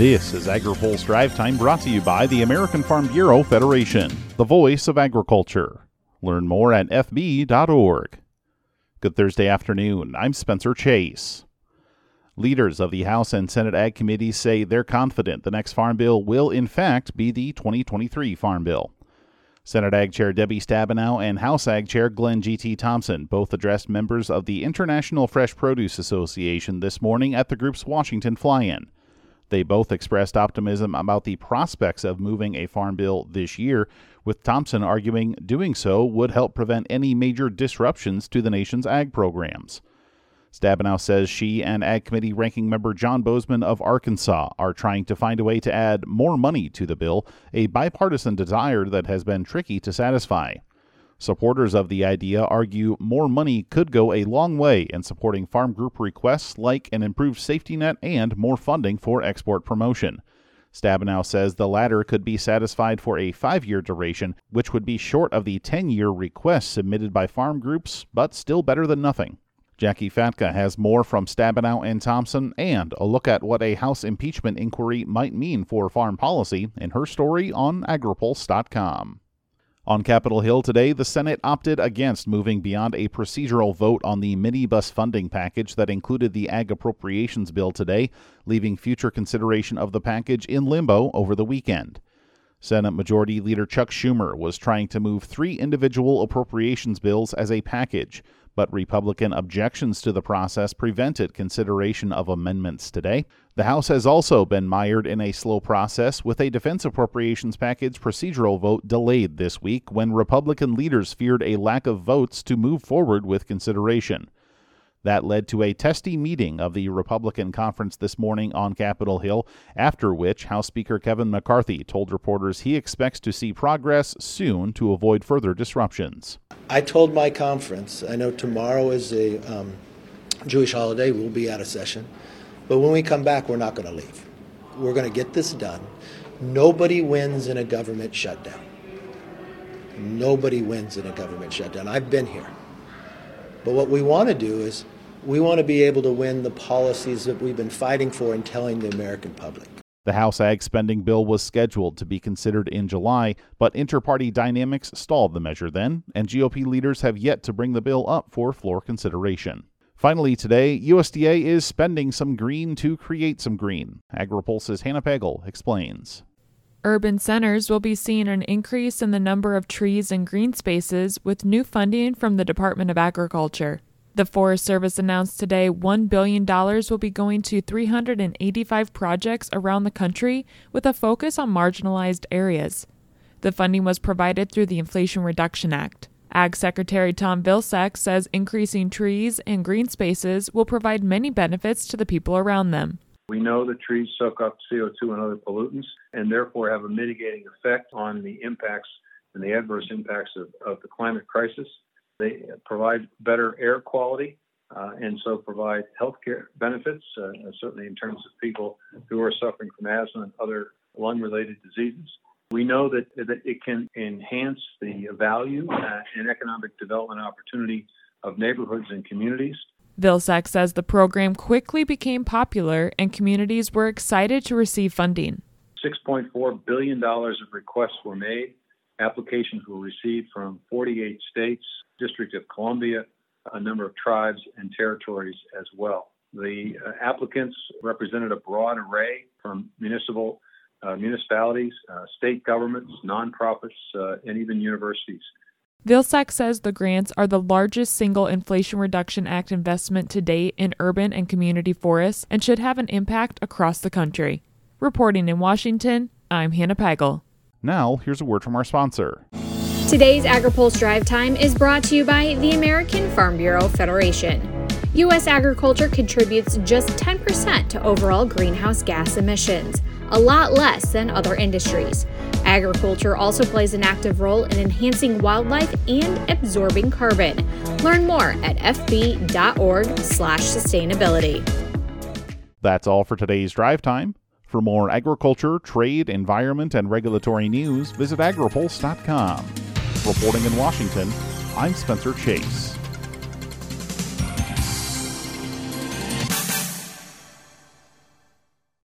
This is AgriPulse Drive Time, brought to you by the American Farm Bureau Federation, the voice of agriculture. Learn more at fb.org. Good Thursday afternoon. I'm Spencer Chase. Leaders of the House and Senate Ag Committees say they're confident the next farm bill will, in fact, be the 2023 Farm Bill. Senate Ag Chair Debbie Stabenow and House Ag Chair Glenn G.T. Thompson both addressed members of the International Fresh Produce Association this morning at the group's Washington fly-in. They both expressed optimism about the prospects of moving a farm bill this year, with Thompson arguing doing so would help prevent any major disruptions to the nation's ag programs. Stabenow says she and Ag Committee Ranking Member John Bozeman of Arkansas are trying to find a way to add more money to the bill, a bipartisan desire that has been tricky to satisfy. Supporters of the idea argue more money could go a long way in supporting farm group requests like an improved safety net and more funding for export promotion. Stabenow says the latter could be satisfied for a 5-year duration, which would be short of the 10-year request submitted by farm groups, but still better than nothing. Jackie Fatka has more from Stabenow and Thompson and a look at what a House impeachment inquiry might mean for farm policy in her story on agripulse.com. On Capitol Hill today, the Senate opted against moving beyond a procedural vote on the minibus funding package that included the Ag Appropriations Bill today, leaving future consideration of the package in limbo over the weekend. Senate Majority Leader Chuck Schumer was trying to move 3 individual appropriations bills as a package, but Republican objections to the process prevented consideration of amendments today. The House has also been mired in a slow process, with a defense appropriations package procedural vote delayed this week when Republican leaders feared a lack of votes to move forward with consideration. That led to a testy meeting of the Republican conference this morning on Capitol Hill, after which House Speaker Kevin McCarthy told reporters he expects to see progress soon to avoid further disruptions. I told my conference, I know tomorrow is a Jewish holiday, we'll be out of session, but when we come back, we're not going to leave. We're going to get this done. Nobody wins in a government shutdown. Nobody wins in a government shutdown. I've been here. But what we want to do is we want to be able to win the policies that we've been fighting for and telling the American public. The House Ag spending bill was scheduled to be considered in July, but inter-party dynamics stalled the measure then, and GOP leaders have yet to bring the bill up for floor consideration. Finally today, USDA is spending some green to create some green. AgriPulse's Hannah Pagel explains. Urban centers will be seeing an increase in the number of trees and green spaces with new funding from the Department of Agriculture. The Forest Service announced today $1 billion will be going to 385 projects around the country with a focus on marginalized areas. The funding was provided through the Inflation Reduction Act. Ag Secretary Tom Vilsack says increasing trees and green spaces will provide many benefits to the people around them. We know that trees soak up CO2 and other pollutants and therefore have a mitigating effect on the impacts and the adverse impacts of the climate crisis. They provide better air quality and so provide health care benefits, certainly in terms of people who are suffering from asthma and other lung-related diseases. We know that it can enhance the value and economic development opportunity of neighborhoods and communities. Vilsack says the program quickly became popular and communities were excited to receive funding. $6.4 billion of requests were made. Applications were received from 48 states, District of Columbia, a number of tribes and territories as well. The applicants represented a broad array from municipalities, state governments, nonprofits, and even universities. Vilsack says the grants are the largest single Inflation Reduction Act investment to date in urban and community forests and should have an impact across the country. Reporting in Washington, I'm Hannah Pagel. Now, here's a word from our sponsor. Today's AgriPulse Drive Time is brought to you by the American Farm Bureau Federation. U.S. agriculture contributes just 10% to overall greenhouse gas emissions, a lot less than other industries. Agriculture also plays an active role in enhancing wildlife and absorbing carbon. Learn more at fb.org/sustainability. That's all for today's Drive Time. For more agriculture, trade, environment, and regulatory news, visit agripulse.com. Reporting in Washington, I'm Spencer Chase.